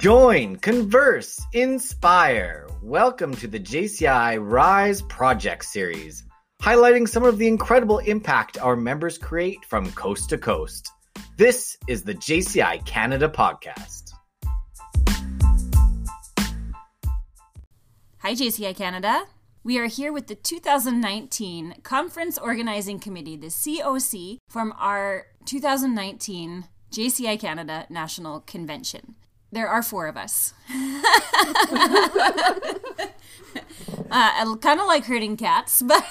Join, converse, inspire. Welcome to the JCI Rise Project Series, highlighting some of the incredible impact our members create from coast to coast. This is the JCI Canada Podcast. Hi, JCI Canada. We are here with the 2019 Conference Organizing Committee, the COC, from our 2019 JCI Canada National Convention. There are four of us. Kind of like herding cats, but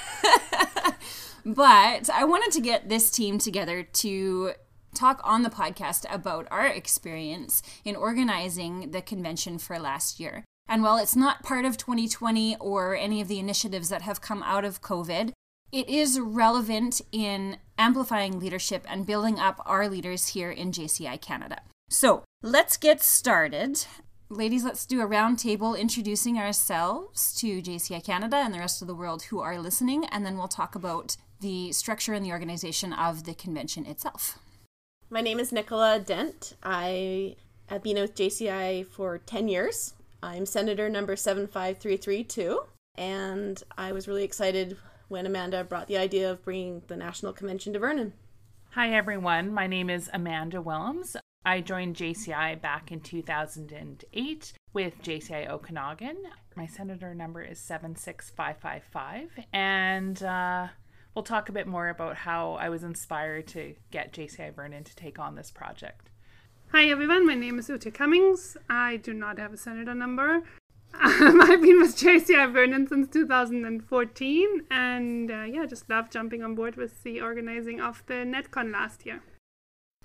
but I wanted to get this team together to talk on the podcast about our experience in organizing the convention for last year. And while it's not part of 2020 or any of the initiatives that have come out of COVID, it is relevant in amplifying leadership and building up our leaders here in JCI Canada. So let's get started. Ladies, let's do a roundtable introducing ourselves to JCI Canada and the rest of the world who are listening, and then we'll talk about the structure and the organization of the convention itself. My name is Nicola Dent. I have been with JCI for 10 years. I'm Senator number 75332, and I was really excited when Amanda brought the idea of bringing the National Convention to Vernon. Hi, everyone. My name is Amanda Wilms. I joined JCI back in 2008 with JCI Okanagan. My senator number is 76555, and we'll talk a bit more about how I was inspired to get JCI Vernon to take on this project. Hi everyone, my name is Uta Cummings. I do not have a senator number. I've been with JCI Vernon since 2014, and just love jumping on board with the organizing of the NetCon last year.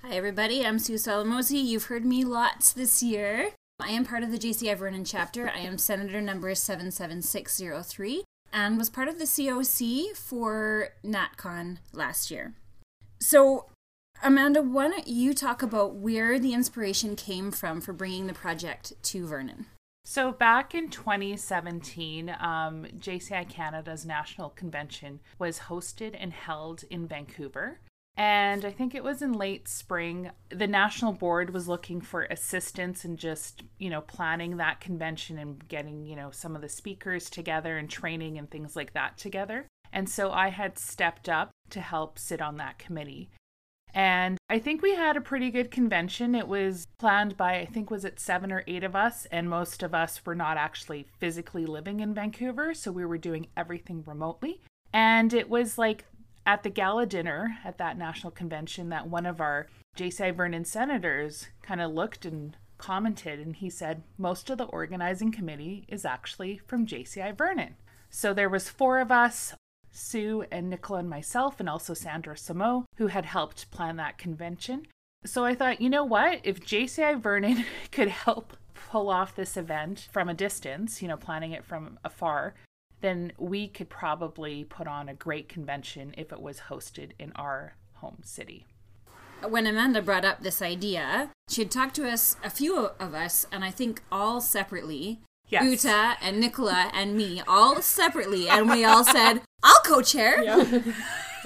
Hi everybody, I'm Sue Salamosi. You've heard me lots this year. I am part of the JCI Vernon chapter. I am Senator number 77603 and was part of the COC for NatCon last year. So Amanda, why don't you talk about where the inspiration came from for bringing the project to Vernon? So back in 2017, JCI Canada's National Convention was hosted and held in Vancouver. And I think it was in late spring, the National Board was looking for assistance in just, planning that convention and getting, some of the speakers together and training and things like that together. And so I had stepped up to help sit on that committee. And I think we had a pretty good convention. It was planned by, was it 7 or 8 of us? And most of us were not actually physically living in Vancouver, so we were doing everything remotely. And it was like, at the gala dinner at that national convention, that one of our JCI Vernon senators kind of looked and commented, and he said, most of the organizing committee is actually from JCI Vernon. So there was 4 of us, Sue and Nicola and myself, and also Sandra Samo, who had helped plan that convention. So I thought, you know what, if JCI Vernon could help pull off this event from a distance, planning it from afar, then we could probably put on a great convention if it was hosted in our home city. When Amanda brought up this idea, she had talked to us, a few of us, and I think all separately, yes. Uta and Nicola and me, all separately, and we all said, I'll co-chair.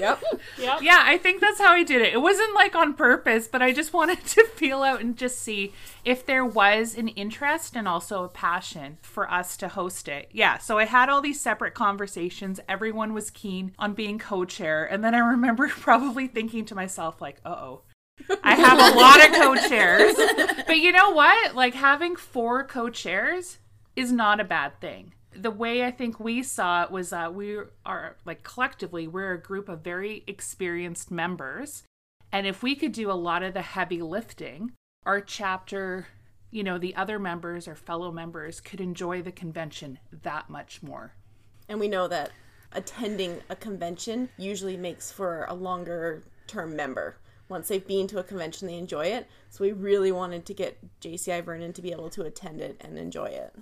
Yep. Yeah, I think that's how I did it. It wasn't like on purpose, but I just wanted to feel out and just see if there was an interest and also a passion for us to host it. Yeah, so I had all these separate conversations. Everyone was keen on being co-chair. And then I remember probably thinking to myself, like, uh-oh, I have a lot of co-chairs. But you know what? Like having 4 co-chairs is not a bad thing. The way I think we saw it was that we are like collectively, we're a group of very experienced members. And if we could do a lot of the heavy lifting, our chapter, the other members or fellow members could enjoy the convention that much more. And we know that attending a convention usually makes for a longer term member. Once they've been to a convention, they enjoy it. So we really wanted to get JCI Vernon to be able to attend it and enjoy it.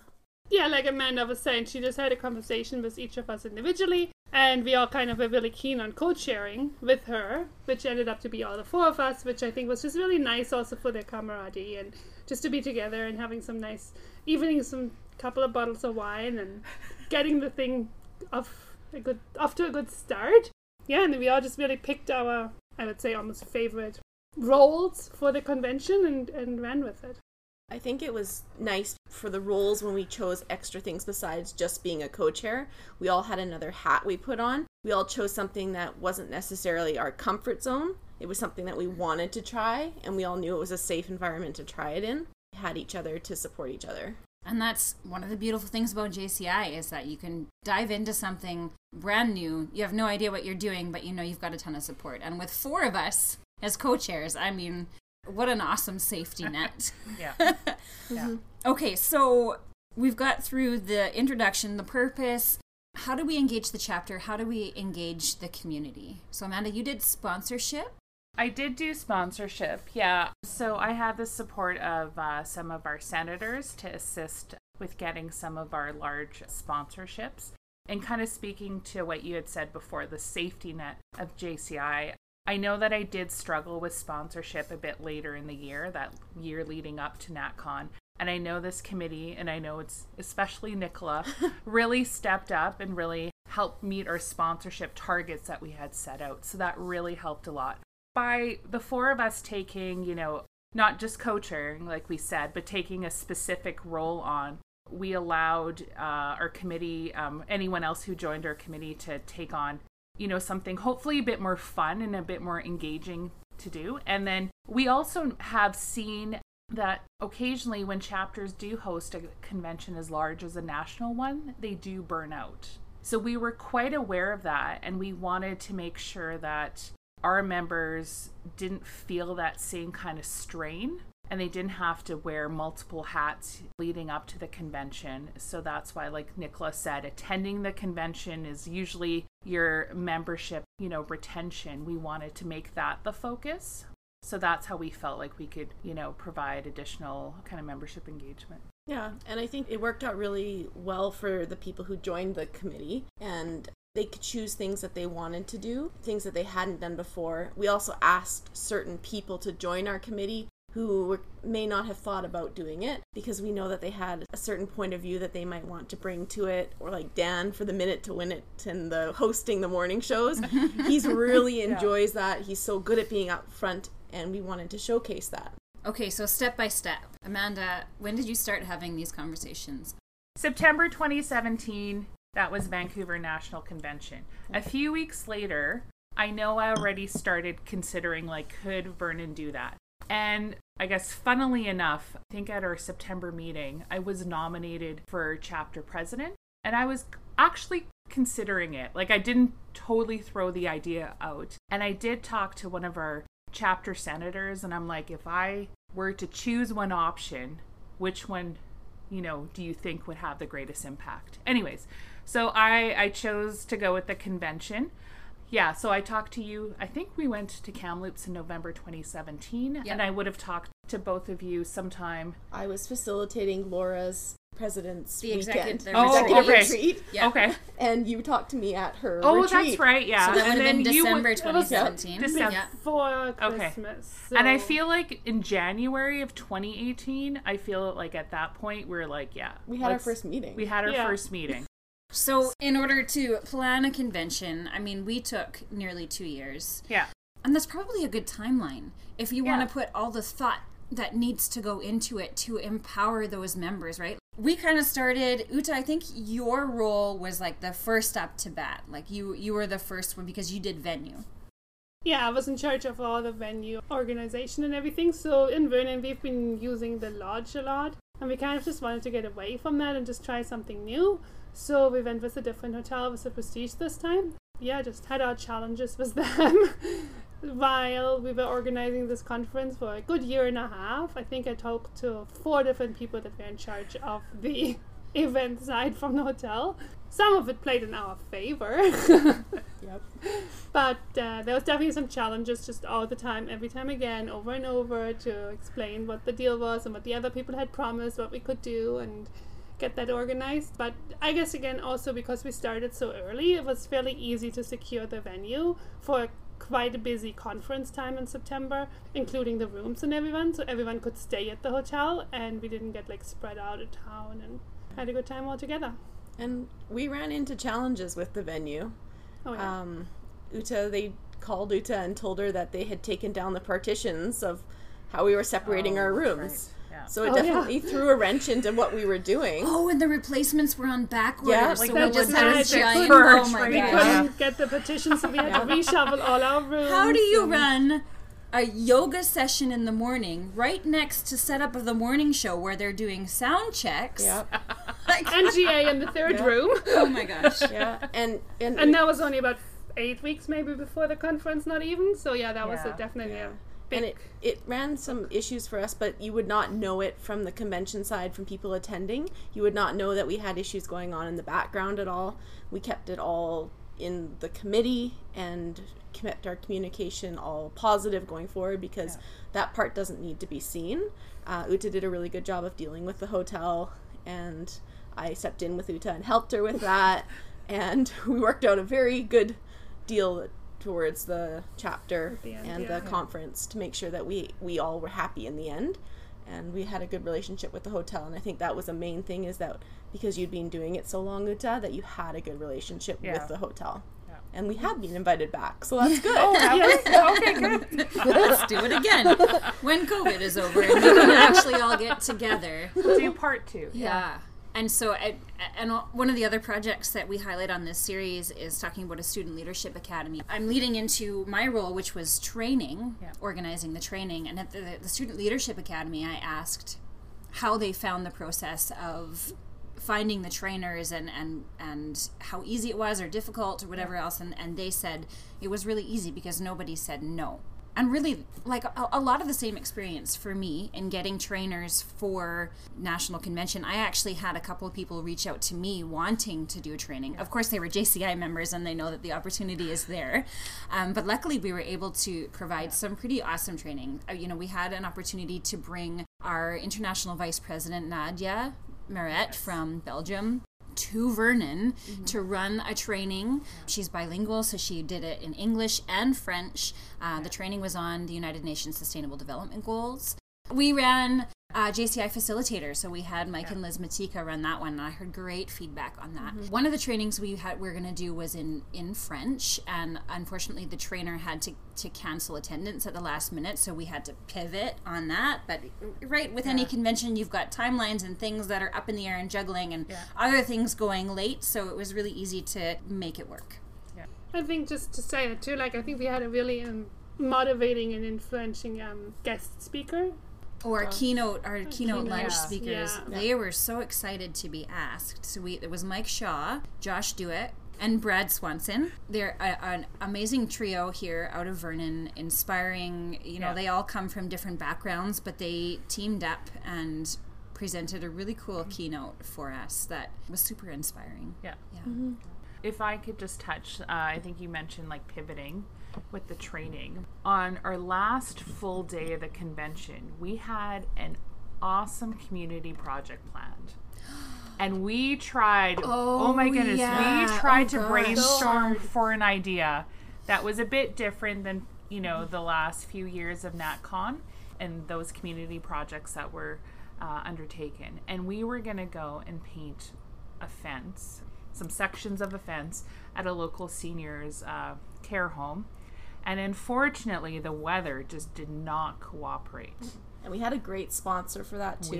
Yeah, like Amanda was saying, she just had a conversation with each of us individually, and we all kind of were really keen on co-chairing with her, which ended up to be all the 4 of us, which I think was just really nice also for the camaraderie and just to be together and having some nice evenings, some couple of bottles of wine and getting the thing off to a good start. Yeah, and we all just really picked our, I would say, almost favorite roles for the convention and ran with it. I think it was nice for the roles when we chose extra things besides just being a co-chair. We all had another hat we put on. We all chose something that wasn't necessarily our comfort zone. It was something that we wanted to try, and we all knew it was a safe environment to try it in. We had each other to support each other. And that's one of the beautiful things about JCI is that you can dive into something brand new. You have no idea what you're doing, but you know you've got a ton of support. And with four of us as co-chairs, I mean, what an awesome safety net. Yeah. Yeah. Okay, so we've got through the introduction, the purpose. How do we engage the chapter? How do we engage the community? So Amanda, you did sponsorship. I did do sponsorship, yeah. So I had the support of some of our senators to assist with getting some of our large sponsorships. And kind of speaking to what you had said before, the safety net of JCI, I know that I did struggle with sponsorship a bit later in the year, that year leading up to NatCon. And I know this committee, and I know it's especially Nicola, really stepped up and really helped meet our sponsorship targets that we had set out. So that really helped a lot. By the four of us taking, you know, not just co-chairing, like we said, but taking a specific role on, we allowed our committee, anyone else who joined our committee to take on, you know, something hopefully a bit more fun and a bit more engaging to do. And then we also have seen that occasionally when chapters do host a convention as large as a national one, they do burn out. So we were quite aware of that, and we wanted to make sure that our members didn't feel that same kind of strain, and they didn't have to wear multiple hats leading up to the convention. So that's why, like Nicola said, attending the convention is usually your membership, you know, retention. We wanted to make that the focus. So that's how we felt like we could, you know, provide additional kind of membership engagement. Yeah, and I think it worked out really well for the people who joined the committee, and they could choose things that they wanted to do, things that they hadn't done before. We also asked certain people to join our committee who may not have thought about doing it because we know that they had a certain point of view that they might want to bring to it, or like Dan for the Minute to Win It and the hosting the morning shows. He really enjoys that. He's so good at being up front, and we wanted to showcase that. Okay, so step by step. Amanda, when did you start having these conversations? September 2017. That was Vancouver National Convention. A few weeks later, I know I already started considering, like, could Vernon do that? And I guess, funnily enough, I think at our September meeting, I was nominated for chapter president, and I was actually considering it. Like, I didn't totally throw the idea out. And I did talk to one of our chapter senators, and I'm like, if I were to choose one option, which one, you know, do you think would have the greatest impact? Anyways, so I chose to go with the convention. Yeah, so I talked to you. I think we went to Kamloops in November 2017, yep. And I would have talked to both of you sometime. I was facilitating Laura's president's weekend. Retreat. Yeah. Okay. And you talked to me at her retreat. Oh, that's right, yeah. So that would have been December 2017. December. Before Christmas. So. And I feel like in January of 2018, I feel like at that point, we're like, yeah. We had our first meeting. So in order to plan a convention, I mean, we took nearly 2 years. Yeah. And that's probably a good timeline if you want to put all the thought that needs to go into it to empower those members, right? We kind of started, Uta, I think your role was like the first up to bat. Like you were the first one because you did venue. Yeah, I was in charge of all the venue organization and everything. So in Vernon, we've been using the lodge a lot. And we kind of just wanted to get away from that and just try something new. So we went with a different hotel, with a Prestige this time. Yeah, just had our challenges with them while we were organizing this conference for a good year and a half. I think I talked to 4 different people that were in charge of the event side from the hotel. Some of it played in our favor. Yep. But there was definitely some challenges just all the time, every time again, over and over, to explain what the deal was and what the other people had promised, what we could do, and get that organized. But I guess again, also because we started so early, it was fairly easy to secure the venue for quite a busy conference time in September, including the rooms and everyone, so everyone could stay at the hotel and we didn't get like spread out of town, and had a good time all together. And we ran into challenges with the venue. Oh, yeah. Uta, they called Uta and told her that they had taken down the partitions of how we were separating our rooms. Right. So it definitely threw a wrench into what we were doing. Oh, and the replacements were on back order. Yeah, like so that just had giant. Oh my God. We couldn't get the petitions, so we had to reshuffle all our rooms. How do you run a yoga session in the morning right next to setup of the morning show where they're doing sound checks? Yep. Like, NGA in the third room. Oh my gosh. Yeah. And that was only about 8 weeks maybe before the conference, not even. So that was definitely big. And it ran some issues for us, but you would not know it from the convention side, from people attending. You would not know that we had issues going on in the background at all. We kept it all in the committee and kept our communication all positive going forward, because that part doesn't need to be seen. Uta did a really good job of dealing with the hotel, and I stepped in with Uta and helped her with that. And we worked out a very good deal towards the chapter and the conference to make sure that we all were happy in the end. And we had a good relationship with the hotel, and I think that was the main thing, is that because you'd been doing it so long, Uta, that you had a good relationship with the hotel. Yeah. And we had been invited back, so that's good. Okay, good. Let's do it again. When COVID is over and we can actually all get together. We'll do part two. Yeah. And so, and one of the other projects that we highlight on this series is talking about a student leadership academy. I'm leading into my role, which was training, organizing the training. And at the student leadership academy, I asked how they found the process of finding the trainers and how easy it was or difficult or whatever else. And they said it was really easy because nobody said no. And really, like, a lot of the same experience for me in getting trainers for National Convention. I actually had a couple of people reach out to me wanting to do training. Yeah. Of course, they were JCI members, and they know that the opportunity is there. But luckily, we were able to provide some pretty awesome training. We had an opportunity to bring our International Vice President, Nadia Marrette from Belgium, to Vernon to run a training. She's bilingual, so she did it in English and French. The training was on the United Nations Sustainable Development Goals. We ran JCI facilitators, so we had Mike and Liz Matika run that one, and I heard great feedback on that. One of the trainings we were going to do was in French, and unfortunately the trainer had to cancel attendance at the last minute, so we had to pivot on that. But with any convention, you've got timelines and things that are up in the air and juggling and other things going late, so it was really easy to make it work. I think just to say it too, like, I think we had a really motivating and influencing guest speaker. Our keynote lunch speakers, they were so excited to be asked. So it was Mike Shaw, Josh Dewitt, and Brad Swanson. They're an amazing trio here out of Vernon, inspiring. They all come from different backgrounds, but they teamed up and presented a really cool keynote for us that was super inspiring. Yeah. Yeah. Mm-hmm. If I could just touch, I think you mentioned, like, pivoting with the training. On our last full day of the convention, we had an awesome community project planned. And we tried, to brainstorm for an idea that was a bit different than, the last few years of NatCon and those community projects that were undertaken. And we were going to go and paint a fence, some sections of a fence at a local seniors care home. And unfortunately, the weather just did not cooperate. And we had a great sponsor for that, too.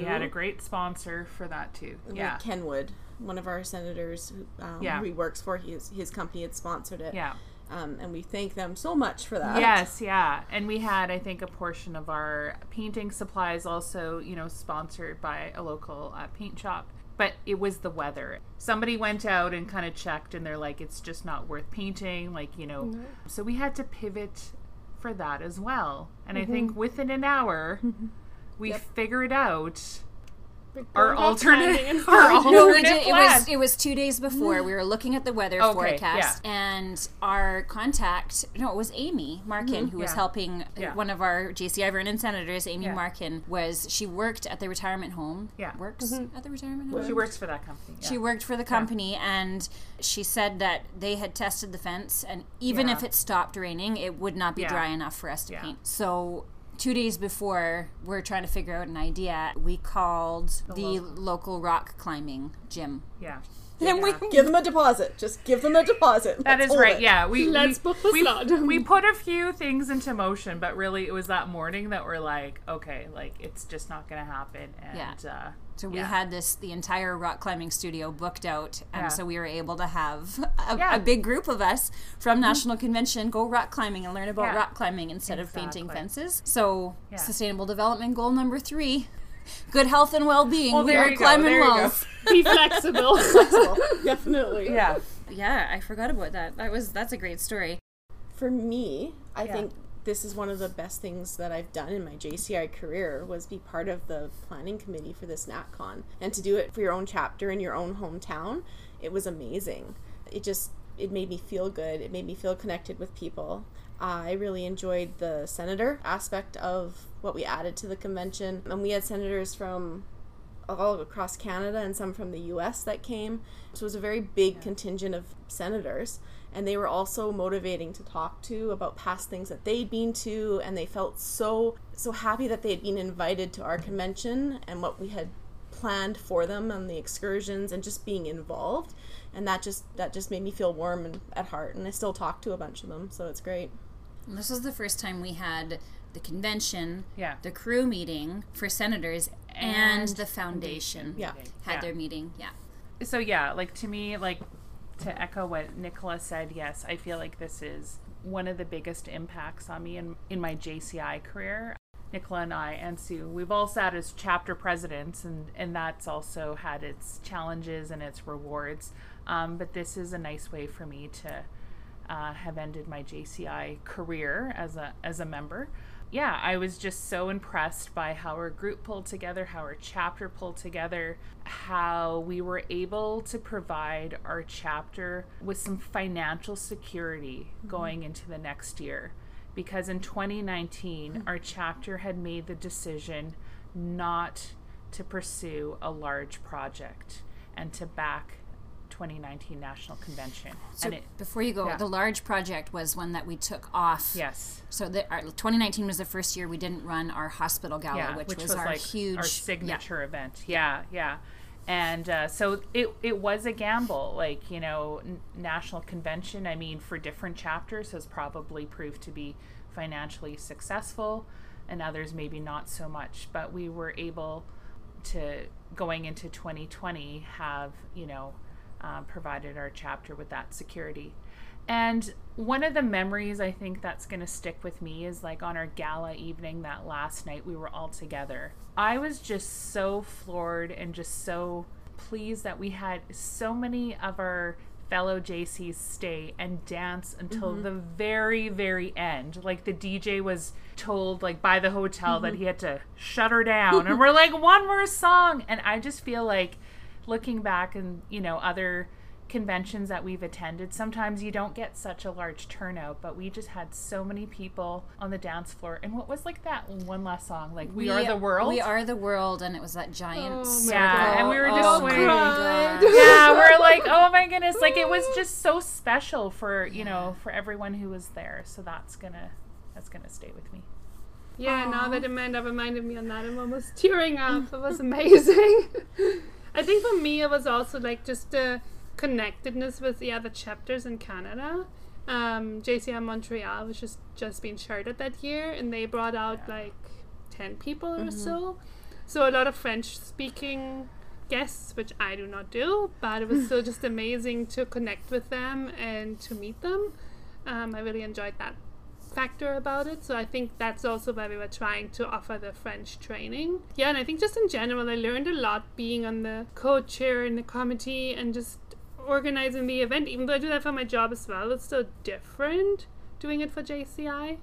Yeah. Kenwood, one of our senators who he works for, his company had sponsored it. Yeah. And we thank them so much for that. Yes, yeah. And we had, I think, a portion of our painting supplies also, sponsored by a local paint shop. But it was the weather. Somebody went out and kind of checked, and they're like, it's just not worth painting, Mm-hmm. So we had to pivot for that as well. And I think within an hour, we figured out our alternate It was 2 days before. We were looking at the weather forecast, and our contact, it was Amy Markin, who was helping one of our JCI Vernon senators. Amy Markin she worked at the retirement home. Yeah. Works at the retirement home? She works for that company. Yeah. She worked for the company, and she said that they had tested the fence, and even if it stopped raining, it would not be dry enough for us to paint. So 2 days before we're trying to figure out an idea, we called the local rock climbing gym. Yeah. Then we give them a deposit. Just give them a deposit. That is right. It. Yeah, we put a few things into motion, but really it was that morning that we're like, okay, like it's just not going to happen. And yeah. So we had the entire rock climbing studio booked out, and so we were able to have a big group of us from National Convention go rock climbing and learn about rock climbing instead of painting fences. So sustainable development goal number 3. Good health and well-being. Well, we are climbing walls. Be flexible. Definitely. Yeah. Yeah, I forgot about that. That's a great story. For me, I think this is one of the best things that I've done in my JCI career was be part of the planning committee for this NatCon. And to do it for your own chapter in your own hometown, it was amazing. It made me feel good. It made me feel connected with people. I really enjoyed the senator aspect of what we added to the convention. And we had senators from all across Canada and some from the US that came. So it was a very big contingent of senators. And they were also motivating to talk to about past things that they'd been to. And they felt so happy that they had been invited to our convention and what we had planned for them on the excursions and just being involved. And that just made me feel warm and at heart. And I still talk to a bunch of them, so it's great. And this was the first time we had the convention, the crew meeting for senators, and the foundation had their meeting. Yeah. So like to me, like to echo what Nicola said, yes, I feel like this is one of the biggest impacts on me in my JCI career. Nicola and I and Sue, we've all sat as chapter presidents, and that's also had its challenges and its rewards. But this is a nice way for me to have ended my JCI career as a member. Yeah, I was just so impressed by how our group pulled together, how our chapter pulled together, how we were able to provide our chapter with some financial security going into the next year. Because in 2019, our chapter had made the decision not to pursue a large project and to back 2019 National Convention. So and before you go, the large project was one that we took off. Yes. So 2019 was the first year we didn't run our hospital gala, which was our like huge... our signature event. Yeah. And so it was a gamble, like, you know, National Convention, I mean, for different chapters has probably proved to be financially successful and others maybe not so much. But we were able to, going into 2020, have, you know, provided our chapter with that security. And one of the memories I think that's going to stick with me is like on our gala evening that last night we were all together. I was just so floored and just so pleased that we had so many of our fellow JCs stay and dance until the very, very end. Like the DJ was told like by the hotel that he had to shut her down and we're like, one more song. And I just feel like looking back and, you know, other conventions that we've attended, sometimes you don't get such a large turnout, but we just had so many people on the dance floor. And what was like that one last song, like we are the world, we are the world, and it was that giant circle. And we were just we're like, oh my goodness, like it was just so special for you know, for everyone who was there. So that's gonna stay with me. Yeah. Aww. Now that Amanda reminded me on that, I'm almost tearing up. It was amazing. I think for me it was also like just the connectedness with the other chapters in Canada. JCI Montreal was just being chartered that year, and they brought out like 10 people or so. So a lot of French-speaking guests, which I do not do, but it was still just amazing to connect with them and to meet them. I really enjoyed that factor about it. So I think that's also why we were trying to offer the French training. Yeah, and I think just in general, I learned a lot being on the co-chair and the committee and just organizing the event. Even though I do that for my job as well, it's still different doing it for JCI.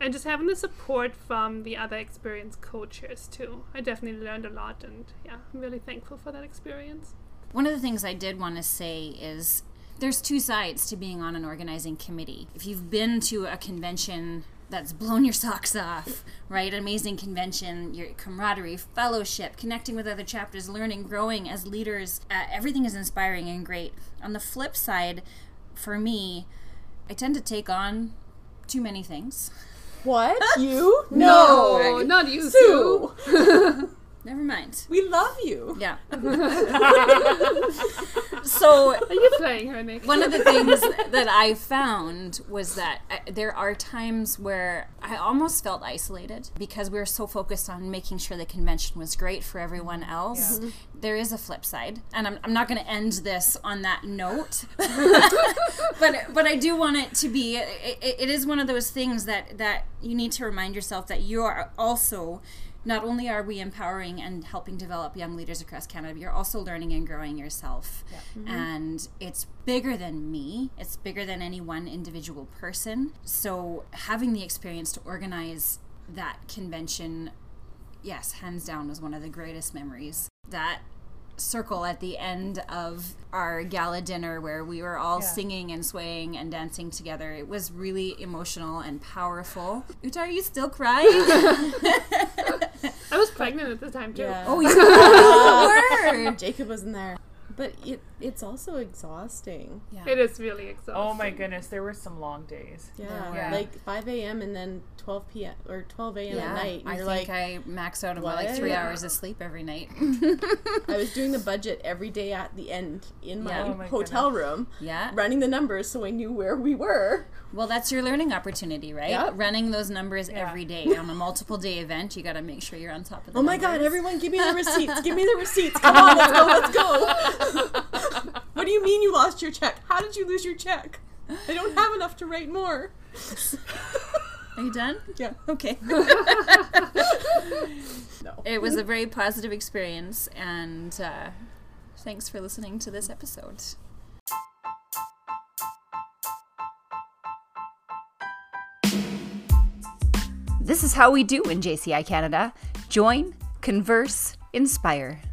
And just having the support from the other experienced co-chairs too. I definitely learned a lot, and yeah, I'm really thankful for that experience. One of the things I did want to say is there's two sides to being on an organizing committee. If you've been to a convention that's blown your socks off, right? Amazing convention, your camaraderie, fellowship, connecting with other chapters, learning, growing as leaders. Everything is inspiring and great. On the flip side, for me, I tend to take on too many things. What? You? No, not you, Sue. Never mind. We love you. Yeah. So are you playing her, Nick? One of the things that I found was that there are times where I almost felt isolated because we were so focused on making sure the convention was great for everyone else. Yeah. There is a flip side, and I'm not going to end this on that note, but I do want it to be. It is one of those things that you need to remind yourself that you are also. Not only are we empowering and helping develop young leaders across Canada, you're also learning and growing yourself. Yeah. Mm-hmm. And it's bigger than me. It's bigger than any one individual person. So having the experience to organize that convention, yes, hands down, was one of the greatest memories. That circle at the end of our gala dinner where we were all singing and swaying and dancing together. It was really emotional and powerful. Uta, are you still crying? I was pregnant at the time too. Yeah. Oh, you were. Jacob wasn't there. But it's also exhausting. Yeah. It is really exhausting. Oh my goodness, there were some long days. Yeah. Like 5 a.m. and then 12 p.m. or 12 a.m. at night. And I think I maxed out about like 3 hours of sleep every night. I was doing the budget every day at the end in my hotel room. Yeah. Running the numbers so I knew where we were. Well, that's your learning opportunity, right? Yep. Running those numbers every day. On a multiple day event, you got to make sure you're on top of the numbers. God, everyone, give me the receipts. Give me the receipts. Come on, let's go. What do you mean you lost your check? How did you lose your check? I don't have enough to write more. Are you done? Yeah. Okay. No. It was a very positive experience, and thanks for listening to this episode. This is how we do in JCI Canada. Join, converse, inspire.